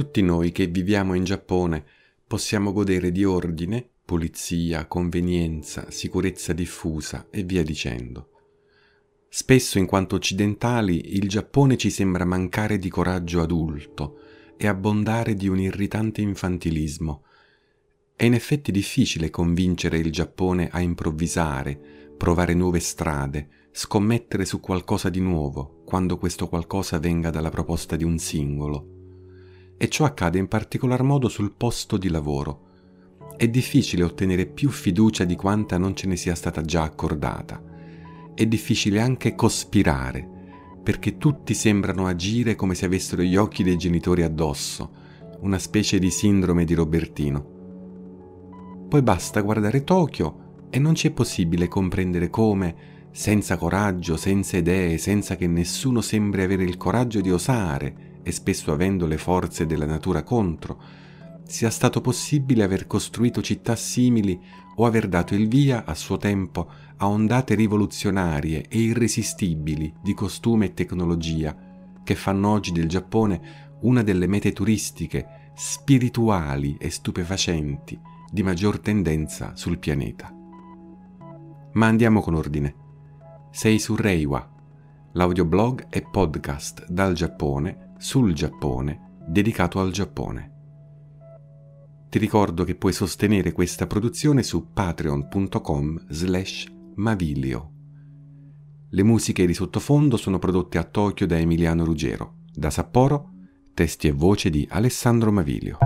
Tutti noi che viviamo in Giappone possiamo godere di ordine, polizia, convenienza, sicurezza diffusa e via dicendo. Spesso, in quanto occidentali, il Giappone ci sembra mancare di coraggio adulto e abbondare di un irritante infantilismo. È in effetti difficile convincere il Giappone a improvvisare, provare nuove strade, scommettere su qualcosa di nuovo, quando questo qualcosa venga dalla proposta di un singolo. E ciò accade in particolar modo sul posto di lavoro. È difficile ottenere più fiducia di quanta non ce ne sia stata già accordata. È difficile anche cospirare, perché tutti sembrano agire come se avessero gli occhi dei genitori addosso, una specie di sindrome di Robertino. Poi basta guardare Tokyo e non ci è possibile comprendere come, senza coraggio, senza idee, senza che nessuno sembri avere il coraggio di osare, e spesso avendo le forze della natura contro, sia stato possibile aver costruito città simili o aver dato il via, a suo tempo, a ondate rivoluzionarie e irresistibili di costume e tecnologia, che fanno oggi del Giappone una delle mete turistiche, spirituali e stupefacenti, di maggior tendenza sul pianeta. Ma andiamo con ordine. Sei su Reiwa, l'audioblog e podcast dal Giappone, sul Giappone, dedicato al Giappone. Ti ricordo che puoi sostenere questa produzione su patreon.com/mavilio. Le musiche di sottofondo sono prodotte a Tokyo da Emiliano Ruggero, da Sapporo, testi e voce di Alessandro Mavilio.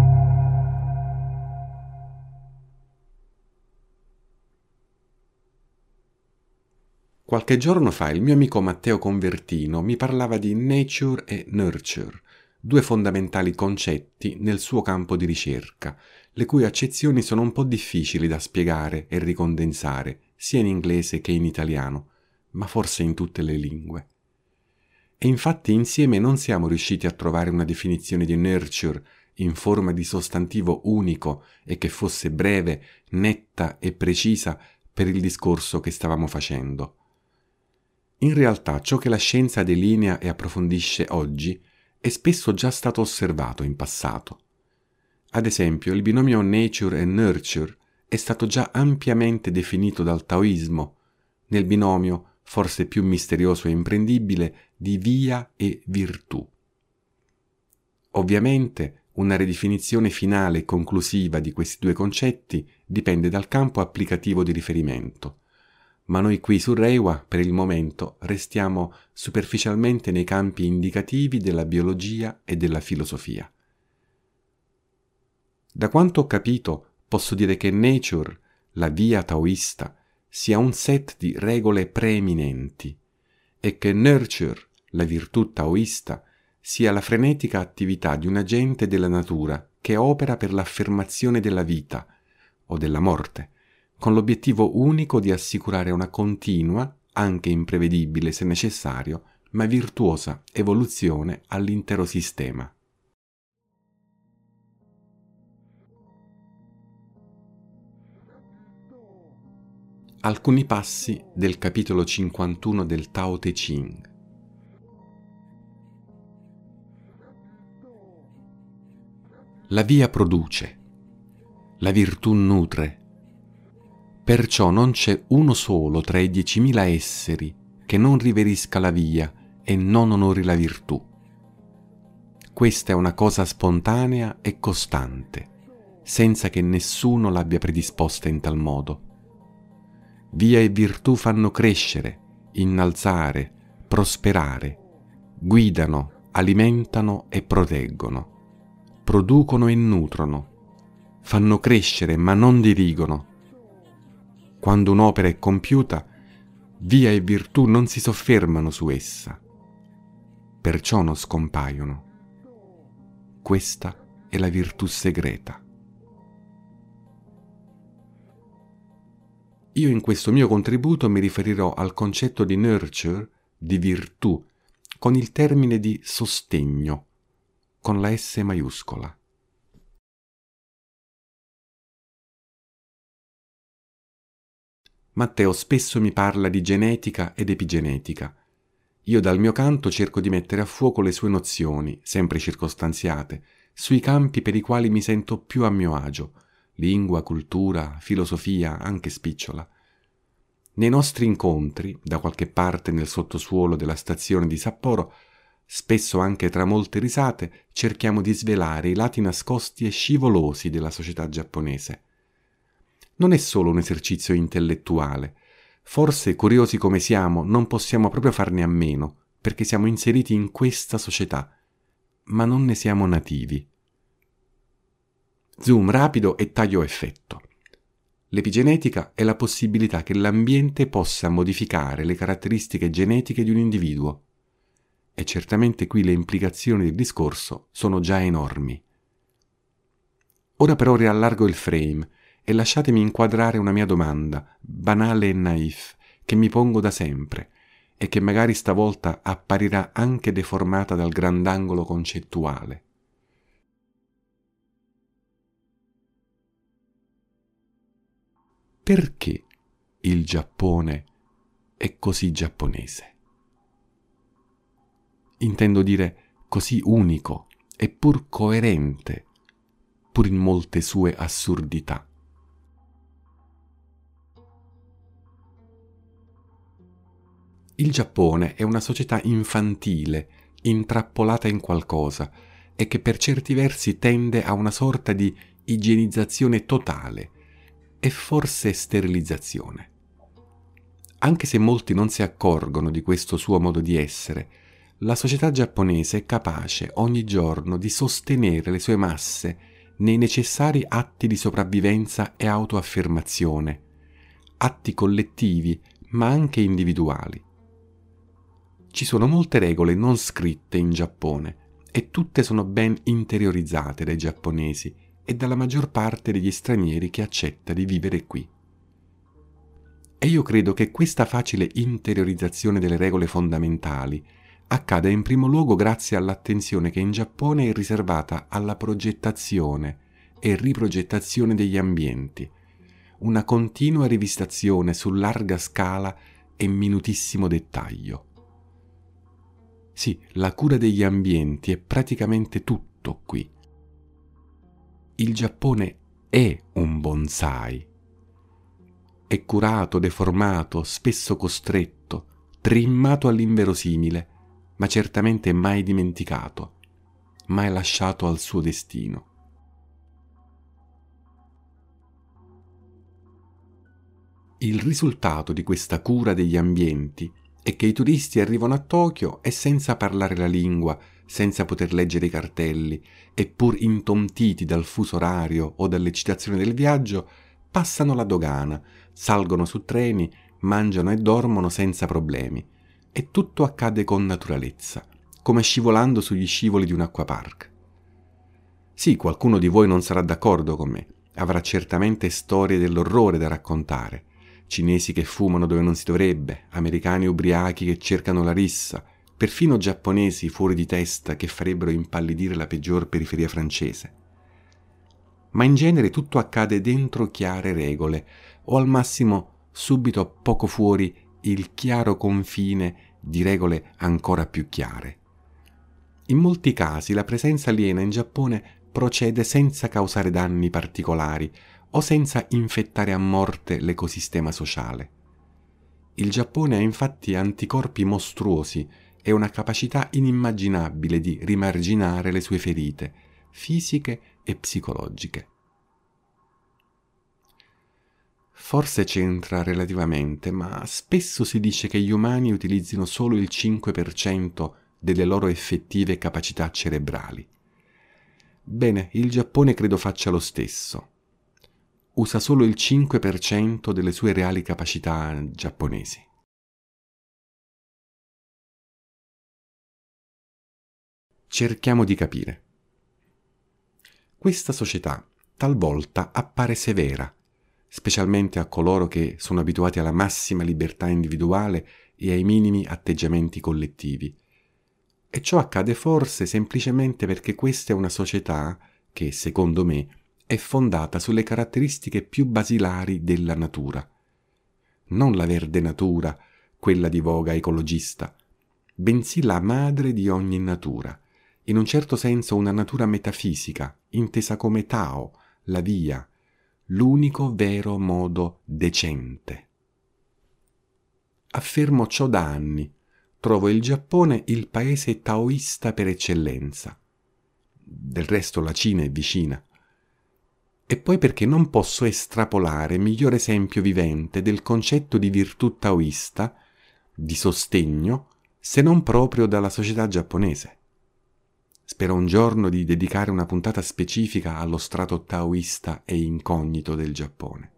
Qualche giorno fa il mio amico Matteo Convertino mi parlava di nature e nurture, due fondamentali concetti nel suo campo di ricerca, le cui accezioni sono un po' difficili da spiegare e ricondensare, sia in inglese che in italiano, ma forse in tutte le lingue. E infatti insieme non siamo riusciti a trovare una definizione di nurture in forma di sostantivo unico e che fosse breve, netta e precisa per il discorso che stavamo facendo. In realtà ciò che la scienza delinea e approfondisce oggi è spesso già stato osservato in passato. Ad esempio, il binomio nature e nurture è stato già ampiamente definito dal Taoismo, nel binomio, forse più misterioso e imprendibile, di via e virtù. Ovviamente, una ridefinizione finale e conclusiva di questi due concetti dipende dal campo applicativo di riferimento. Ma noi qui su Reiwa, per il momento, restiamo superficialmente nei campi indicativi della biologia e della filosofia. Da quanto ho capito, posso dire che nature, la via taoista, sia un set di regole preeminenti, e che nurture, la virtù taoista, sia la frenetica attività di un agente della natura che opera per l'affermazione della vita, o della morte, con l'obiettivo unico di assicurare una continua, anche imprevedibile se necessario, ma virtuosa evoluzione all'intero sistema. Alcuni passi del capitolo 51 del Tao Te Ching. La via produce, la virtù nutre. Perciò non c'è uno solo tra i 10.000 esseri che non riverisca la via e non onori la virtù. Questa è una cosa spontanea e costante, senza che nessuno l'abbia predisposta in tal modo. Via e virtù fanno crescere, innalzare, prosperare, guidano, alimentano e proteggono, producono e nutrono, fanno crescere ma non dirigono. Quando un'opera è compiuta, via e virtù non si soffermano su essa, perciò non scompaiono. Questa è la virtù segreta. Io in questo mio contributo mi riferirò al concetto di nurture, di virtù, con il termine di sostegno, con la S maiuscola. Matteo spesso mi parla di genetica ed epigenetica. Io dal mio canto cerco di mettere a fuoco le sue nozioni, sempre circostanziate, sui campi per i quali mi sento più a mio agio: lingua, cultura, filosofia, anche spicciola. Nei nostri incontri, da qualche parte nel sottosuolo della stazione di Sapporo, spesso anche tra molte risate, cerchiamo di svelare i lati nascosti e scivolosi della società giapponese. Non è solo un esercizio intellettuale. Forse, curiosi come siamo, non possiamo proprio farne a meno, perché siamo inseriti in questa società, ma non ne siamo nativi. Zoom rapido e taglio effetto. L'epigenetica è la possibilità che l'ambiente possa modificare le caratteristiche genetiche di un individuo. E certamente qui le implicazioni del discorso sono già enormi. Ora però riallargo il frame e lasciatemi inquadrare una mia domanda, banale e naif, che mi pongo da sempre e che magari stavolta apparirà anche deformata dal grandangolo concettuale. Perché il Giappone è così giapponese? Intendo dire così unico e pur coerente, pur in molte sue assurdità. Il Giappone è una società infantile, intrappolata in qualcosa, e che per certi versi tende a una sorta di igienizzazione totale e forse sterilizzazione. Anche se molti non si accorgono di questo suo modo di essere, la società giapponese è capace ogni giorno di sostenere le sue masse nei necessari atti di sopravvivenza e autoaffermazione, atti collettivi ma anche individuali. Ci sono molte regole non scritte in Giappone e tutte sono ben interiorizzate dai giapponesi e dalla maggior parte degli stranieri che accetta di vivere qui. E io credo che questa facile interiorizzazione delle regole fondamentali accade in primo luogo grazie all'attenzione che in Giappone è riservata alla progettazione e riprogettazione degli ambienti, una continua rivistazione su larga scala e minutissimo dettaglio. Sì, la cura degli ambienti è praticamente tutto qui. Il Giappone è un bonsai. È curato, deformato, spesso costretto, trimmato all'inverosimile, ma certamente mai dimenticato, mai lasciato al suo destino. Il risultato di questa cura degli ambienti è che i turisti arrivano a Tokyo e senza parlare la lingua, senza poter leggere i cartelli, e pur intontiti dal fuso orario o dall'eccitazione del viaggio, passano la dogana, salgono su treni, mangiano e dormono senza problemi. E tutto accade con naturalezza, come scivolando sugli scivoli di un acquapark. Sì, qualcuno di voi non sarà d'accordo con me, avrà certamente storie dell'orrore da raccontare, cinesi che fumano dove non si dovrebbe, americani ubriachi che cercano la rissa, perfino giapponesi fuori di testa che farebbero impallidire la peggior periferia francese. Ma in genere tutto accade dentro chiare regole, o al massimo subito poco fuori il chiaro confine di regole ancora più chiare. In molti casi la presenza aliena in Giappone procede senza causare danni particolari o senza infettare a morte l'ecosistema sociale. Il Giappone ha infatti anticorpi mostruosi e una capacità inimmaginabile di rimarginare le sue ferite, fisiche e psicologiche. Forse c'entra relativamente, ma spesso si dice che gli umani utilizzino solo il 5% delle loro effettive capacità cerebrali. Bene, il Giappone credo faccia lo stesso. Usa solo il 5% delle sue reali capacità giapponesi. Cerchiamo di capire. Questa società talvolta appare severa, specialmente a coloro che sono abituati alla massima libertà individuale e ai minimi atteggiamenti collettivi. E ciò accade forse semplicemente perché questa è una società che, secondo me, è fondata sulle caratteristiche più basilari della natura. Non la verde natura, quella di voga ecologista, bensì la madre di ogni natura, in un certo senso una natura metafisica, intesa come Tao, la via, l'unico vero modo decente. Affermo ciò da anni. Trovo il Giappone il paese taoista per eccellenza. Del resto la Cina è vicina. E poi perché non posso estrapolare miglior esempio vivente del concetto di virtù taoista, di sostegno, se non proprio dalla società giapponese. Spero un giorno di dedicare una puntata specifica allo strato taoista e incognito del Giappone.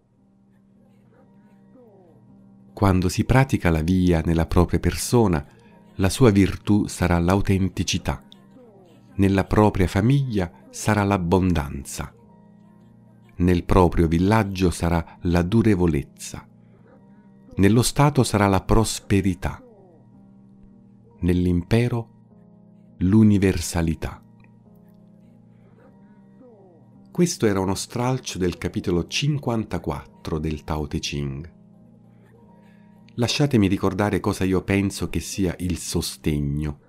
Quando si pratica la via nella propria persona, la sua virtù sarà l'autenticità, nella propria famiglia sarà l'abbondanza, nel proprio villaggio sarà la durevolezza, nello Stato sarà la prosperità, nell'impero l'universalità. Questo era uno stralcio del capitolo 54 del Tao Te Ching. Lasciatemi ricordare cosa io penso che sia il sostegno,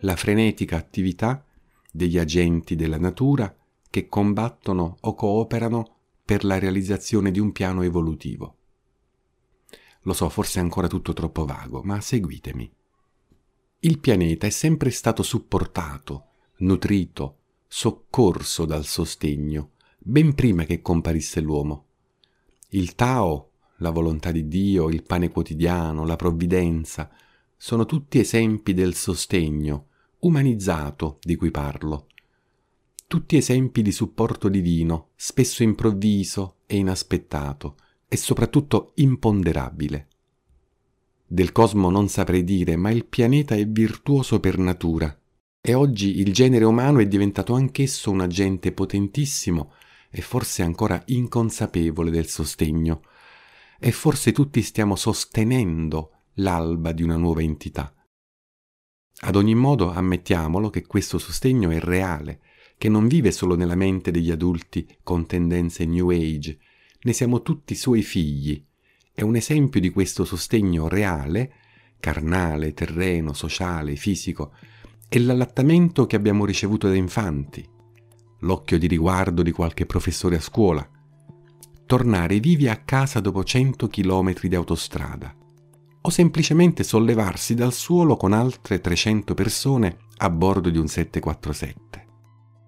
la frenetica attività degli agenti della natura che combattono o cooperano per la realizzazione di un piano evolutivo. Lo so, forse è ancora tutto troppo vago, ma seguitemi. Il pianeta è sempre stato supportato, nutrito, soccorso dal sostegno, ben prima che comparisse l'uomo. Il Tao, la volontà di Dio, il pane quotidiano, la provvidenza, sono tutti esempi del sostegno umanizzato di cui parlo. Tutti esempi di supporto divino, spesso improvviso e inaspettato, e soprattutto imponderabile. Del cosmo non saprei dire, ma il pianeta è virtuoso per natura e oggi il genere umano è diventato anch'esso un agente potentissimo e forse ancora inconsapevole del sostegno. E forse tutti stiamo sostenendo l'alba di una nuova entità. Ad ogni modo, ammettiamolo che questo sostegno è reale, che non vive solo nella mente degli adulti con tendenze New Age, ne siamo tutti suoi figli. È un esempio di questo sostegno reale, carnale, terreno, sociale, fisico, è l'allattamento che abbiamo ricevuto da infanti, l'occhio di riguardo di qualche professore a scuola, tornare vivi a casa dopo 100 chilometri di autostrada, o semplicemente sollevarsi dal suolo con altre 300 persone a bordo di un 747.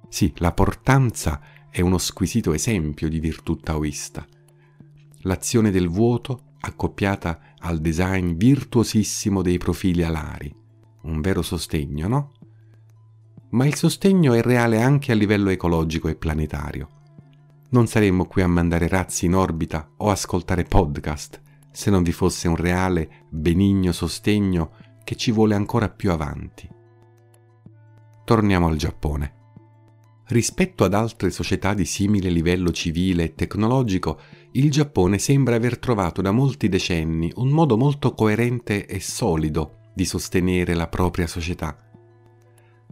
Sì, la portanza è uno squisito esempio di virtù taoista. L'azione del vuoto accoppiata al design virtuosissimo dei profili alari. Un vero sostegno, no? Ma il sostegno è reale anche a livello ecologico e planetario. Non saremmo qui a mandare razzi in orbita o ascoltare podcast se non vi fosse un reale, benigno sostegno che ci vuole ancora più avanti. Torniamo al Giappone. Rispetto ad altre società di simile livello civile e tecnologico, il Giappone sembra aver trovato da molti decenni un modo molto coerente e solido di sostenere la propria società.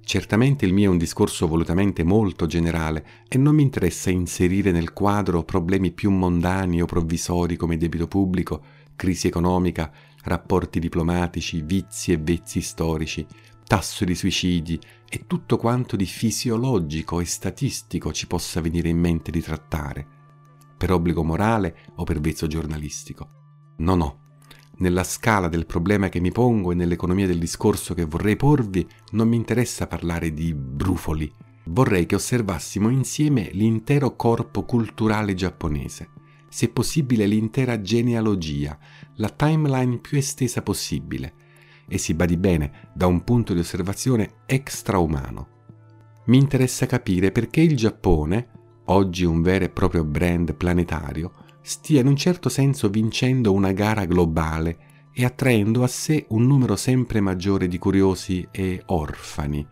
Certamente il mio è un discorso volutamente molto generale e non mi interessa inserire nel quadro problemi più mondani o provvisori come debito pubblico, crisi economica, rapporti diplomatici, vizi e vezzi storici, tasso di suicidi e tutto quanto di fisiologico e statistico ci possa venire in mente di trattare, per obbligo morale o per vezzo giornalistico. No, no, nella scala del problema che mi pongo e nell'economia del discorso che vorrei porvi non mi interessa parlare di brufoli. Vorrei che osservassimo insieme l'intero corpo culturale giapponese, se possibile l'intera genealogia, la timeline più estesa possibile, e si badi bene, da un punto di osservazione extraumano. Mi interessa capire perché il Giappone, oggi un vero e proprio brand planetario, stia in un certo senso vincendo una gara globale e attraendo a sé un numero sempre maggiore di curiosi e orfani.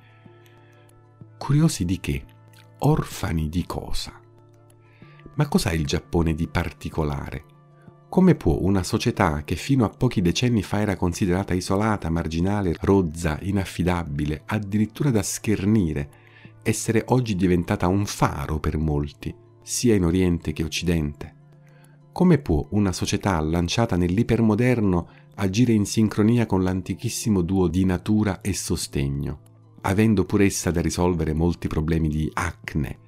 Curiosi di che? Orfani di cosa? Ma cos'ha il Giappone di particolare? Come può una società che fino a pochi decenni fa era considerata isolata, marginale, rozza, inaffidabile, addirittura da schernire, essere oggi diventata un faro per molti, sia in Oriente che Occidente? Come può una società lanciata nell'ipermoderno agire in sincronia con l'antichissimo duo di natura e sostegno, avendo pur essa da risolvere molti problemi di acne,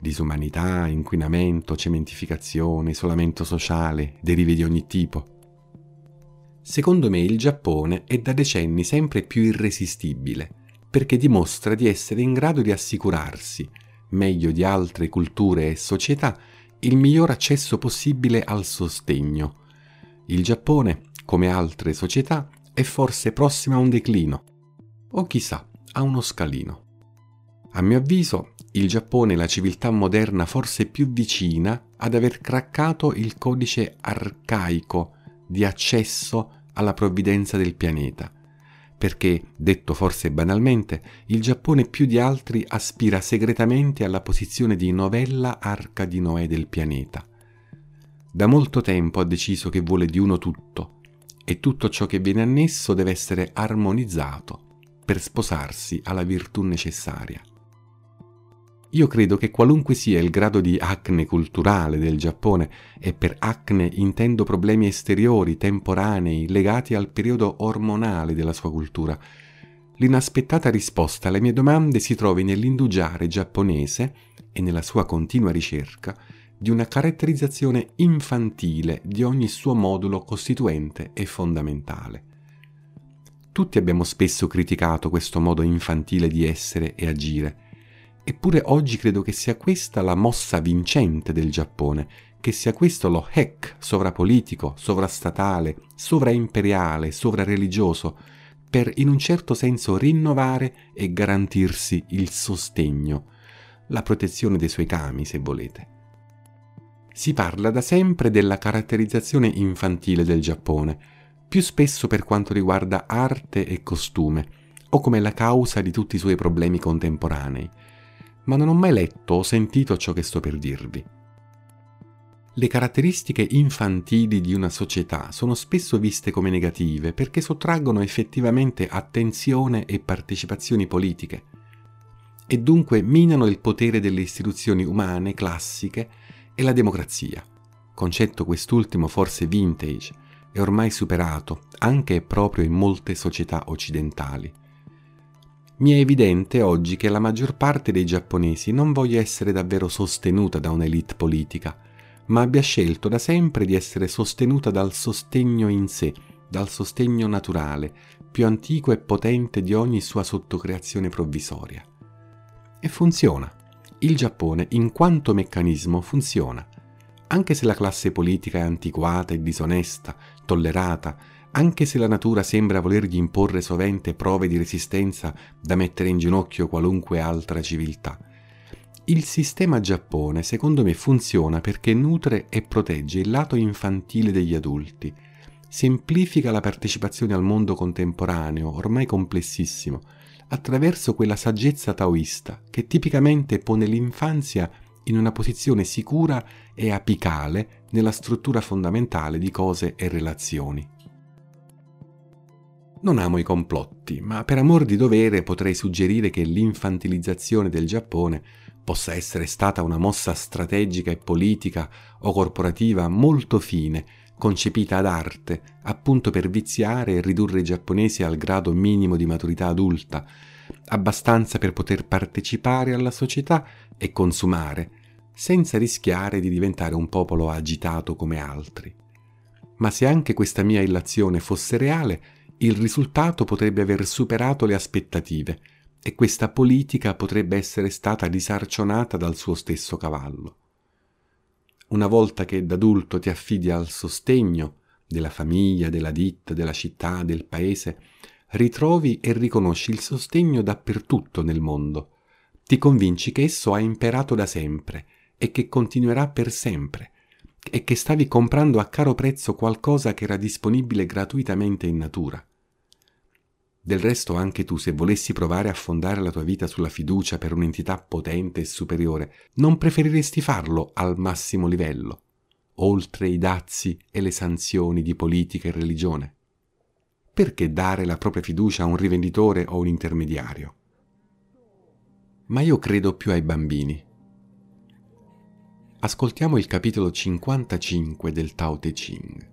disumanità, inquinamento, cementificazione, isolamento sociale, derive di ogni tipo. Secondo me il Giappone è da decenni sempre più irresistibile, perché dimostra di essere in grado di assicurarsi, meglio di altre culture e società, il miglior accesso possibile al sostegno. Il Giappone, come altre società, è forse prossima a un declino, o chissà, a uno scalino. A mio avviso, il Giappone è la civiltà moderna forse più vicina ad aver craccato il codice arcaico di accesso alla provvidenza del pianeta, perché, detto forse banalmente, il Giappone più di altri aspira segretamente alla posizione di novella arca di Noè del pianeta. Da molto tempo ha deciso che vuole di uno tutto, e tutto ciò che viene annesso deve essere armonizzato per sposarsi alla virtù necessaria. Io credo che qualunque sia il grado di acne culturale del Giappone, e per acne intendo problemi esteriori, temporanei, legati al periodo ormonale della sua cultura, l'inaspettata risposta alle mie domande si trovi nell'indugiare giapponese e nella sua continua ricerca di una caratterizzazione infantile di ogni suo modulo costituente e fondamentale. Tutti abbiamo spesso criticato questo modo infantile di essere e agire, eppure oggi credo che sia questa la mossa vincente del Giappone, che sia questo lo hack sovrapolitico, sovrastatale, sovraimperiale, sovrareligioso, per in un certo senso rinnovare e garantirsi il sostegno, la protezione dei suoi kami, se volete. Si parla da sempre della caratterizzazione infantile del Giappone, più spesso per quanto riguarda arte e costume, o come la causa di tutti i suoi problemi contemporanei, ma non ho mai letto o sentito ciò che sto per dirvi. Le caratteristiche infantili di una società sono spesso viste come negative perché sottraggono effettivamente attenzione e partecipazioni politiche e dunque minano il potere delle istituzioni umane classiche e la democrazia, concetto quest'ultimo forse vintage e ormai superato anche e proprio in molte società occidentali. Mi è evidente oggi che la maggior parte dei giapponesi non voglia essere davvero sostenuta da un'elite politica, ma abbia scelto da sempre di essere sostenuta dal sostegno in sé, dal sostegno naturale, più antico e potente di ogni sua sottocreazione provvisoria. E funziona. Il Giappone, in quanto meccanismo, funziona. Anche se la classe politica è antiquata e disonesta, tollerata, anche se la natura sembra volergli imporre sovente prove di resistenza da mettere in ginocchio qualunque altra civiltà, il sistema Giappone secondo me funziona perché nutre e protegge il lato infantile degli adulti, semplifica la partecipazione al mondo contemporaneo, ormai complessissimo, attraverso quella saggezza taoista che tipicamente pone l'infanzia in una posizione sicura e apicale nella struttura fondamentale di cose e relazioni. Non amo i complotti, ma per amor di dovere potrei suggerire che l'infantilizzazione del Giappone possa essere stata una mossa strategica e politica o corporativa molto fine, concepita ad arte, appunto per viziare e ridurre i giapponesi al grado minimo di maturità adulta, abbastanza per poter partecipare alla società e consumare, senza rischiare di diventare un popolo agitato come altri. Ma se anche questa mia illazione fosse reale, il risultato potrebbe aver superato le aspettative e questa politica potrebbe essere stata disarcionata dal suo stesso cavallo. Una volta che d'adulto ti affidi al sostegno della famiglia, della ditta, della città, del paese, ritrovi e riconosci il sostegno dappertutto nel mondo. Ti convinci che esso ha imperato da sempre e che continuerà per sempre, e che stavi comprando a caro prezzo qualcosa che era disponibile gratuitamente in natura. Del resto anche tu, se volessi provare a fondare la tua vita sulla fiducia per un'entità potente e superiore, non preferiresti farlo al massimo livello, oltre i dazi e le sanzioni di politica e religione? Perché dare la propria fiducia a un rivenditore o un intermediario? Ma io credo più ai bambini. Ascoltiamo il capitolo 55 del Tao Te Ching.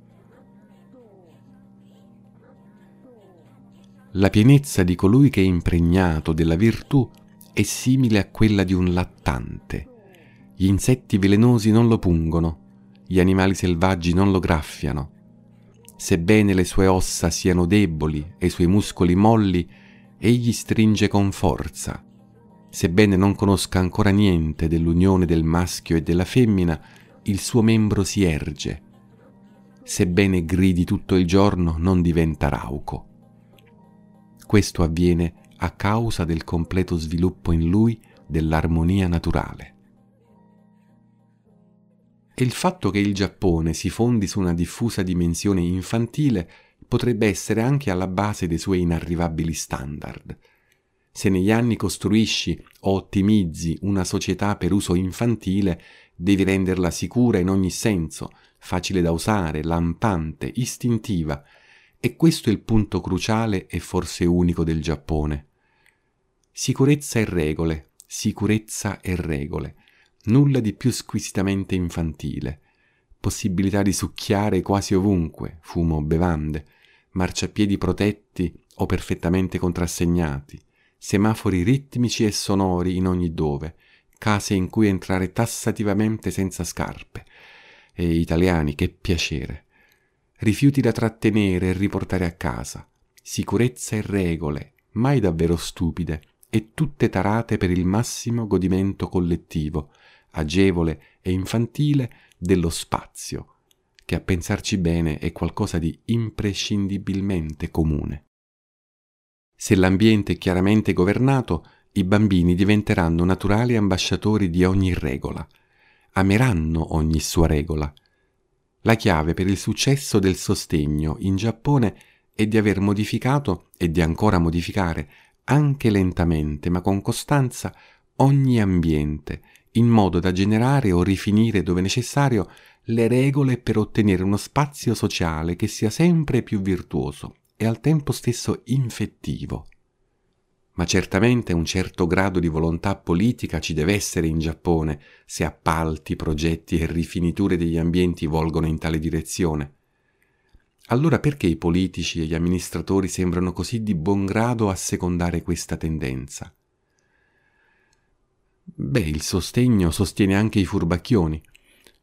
La pienezza di colui che è impregnato della virtù è simile a quella di un lattante. Gli insetti velenosi non lo pungono, gli animali selvaggi non lo graffiano. Sebbene le sue ossa siano deboli e i suoi muscoli molli, egli stringe con forza. Sebbene non conosca ancora niente dell'unione del maschio e della femmina, il suo membro si erge. Sebbene gridi tutto il giorno, non diventa rauco. Questo avviene a causa del completo sviluppo in lui dell'armonia naturale. E il fatto che il Giappone si fondi su una diffusa dimensione infantile potrebbe essere anche alla base dei suoi inarrivabili standard. Se negli anni costruisci o ottimizzi una società per uso infantile, devi renderla sicura in ogni senso, facile da usare, lampante, istintiva, e questo è il punto cruciale e forse unico del Giappone. Sicurezza e regole, sicurezza e regole. Nulla di più squisitamente infantile, possibilità di succhiare quasi ovunque, fumo o bevande, marciapiedi protetti o perfettamente contrassegnati, semafori ritmici e sonori in ogni dove, case in cui entrare tassativamente senza scarpe. E italiani, che piacere! Rifiuti da trattenere e riportare a casa, sicurezza e regole, mai davvero stupide, e tutte tarate per il massimo godimento collettivo, agevole e infantile dello spazio, che a pensarci bene è qualcosa di imprescindibilmente comune. Se l'ambiente è chiaramente governato, i bambini diventeranno naturali ambasciatori di ogni regola, ameranno ogni sua regola. La chiave per il successo del sostegno in Giappone è di aver modificato e di ancora modificare, anche lentamente ma con costanza, ogni ambiente, in modo da generare o rifinire dove necessario le regole per ottenere uno spazio sociale che sia sempre più virtuoso e al tempo stesso infettivo. Ma certamente un certo grado di volontà politica ci deve essere in Giappone, se appalti, progetti e rifiniture degli ambienti volgono in tale direzione. Allora perché i politici e gli amministratori sembrano così di buon grado assecondare questa tendenza? Beh, il sostegno sostiene anche i furbacchioni.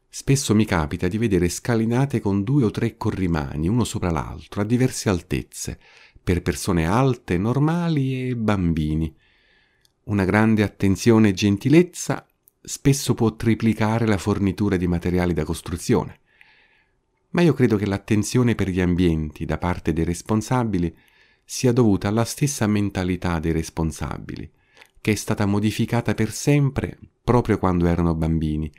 Spesso mi capita di vedere scalinate con 2 o 3 corrimani, uno sopra l'altro, a diverse altezze, per persone alte, normali e bambini. Una grande attenzione e gentilezza spesso può triplicare la fornitura di materiali da costruzione. Ma io credo che l'attenzione per gli ambienti da parte dei responsabili sia dovuta alla stessa mentalità dei responsabili, che è stata modificata per sempre proprio quando erano bambini,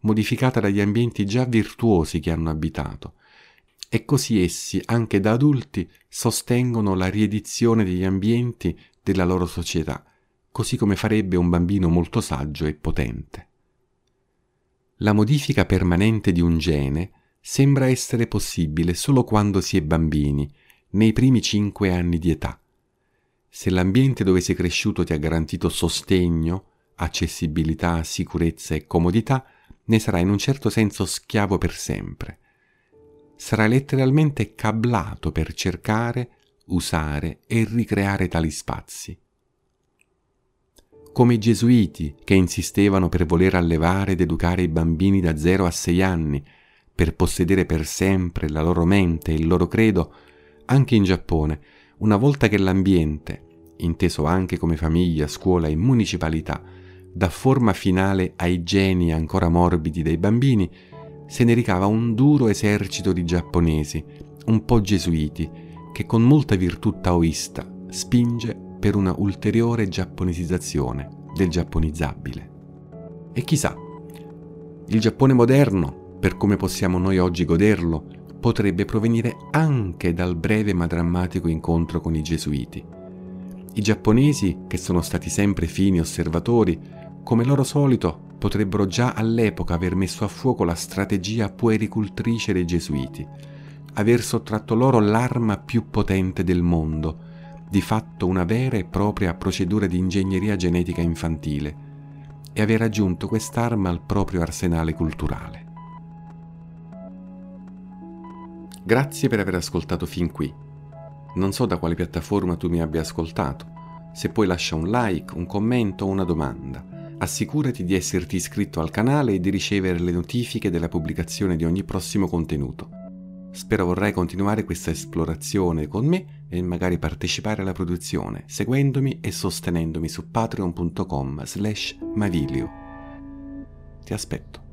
modificata dagli ambienti già virtuosi che hanno abitato, e così essi, anche da adulti, sostengono la riedizione degli ambienti della loro società, così come farebbe un bambino molto saggio e potente. La modifica permanente di un gene sembra essere possibile solo quando si è bambini, nei primi 5 anni di età. Se l'ambiente dove sei cresciuto ti ha garantito sostegno, accessibilità, sicurezza e comodità, ne sarai in un certo senso schiavo per sempre. Sarai letteralmente cablato per cercare, usare e ricreare tali spazi. Come i gesuiti che insistevano per voler allevare ed educare i bambini da 0 a 6 anni, per possedere per sempre la loro mente e il loro credo, anche in Giappone, una volta che l'ambiente, inteso anche come famiglia, scuola e municipalità, dà forma finale ai geni ancora morbidi dei bambini, se ne ricava un duro esercito di giapponesi, un po' gesuiti, che con molta virtù taoista spinge per una ulteriore giapponesizzazione del giapponizzabile. E chissà, il Giappone moderno, per come possiamo noi oggi goderlo, potrebbe provenire anche dal breve ma drammatico incontro con i gesuiti. I giapponesi, che sono stati sempre fini osservatori, come loro solito, potrebbero già all'epoca aver messo a fuoco la strategia puericultrice dei gesuiti, aver sottratto loro l'arma più potente del mondo, di fatto una vera e propria procedura di ingegneria genetica infantile, e aver aggiunto quest'arma al proprio arsenale culturale. Grazie per aver ascoltato fin qui. Non so da quale piattaforma tu mi abbia ascoltato. Se puoi lascia un like, un commento o una domanda. Assicurati di esserti iscritto al canale e di ricevere le notifiche della pubblicazione di ogni prossimo contenuto. Spero vorrai continuare questa esplorazione con me e magari partecipare alla produzione, seguendomi e sostenendomi su patreon.com/mavilio. Ti aspetto.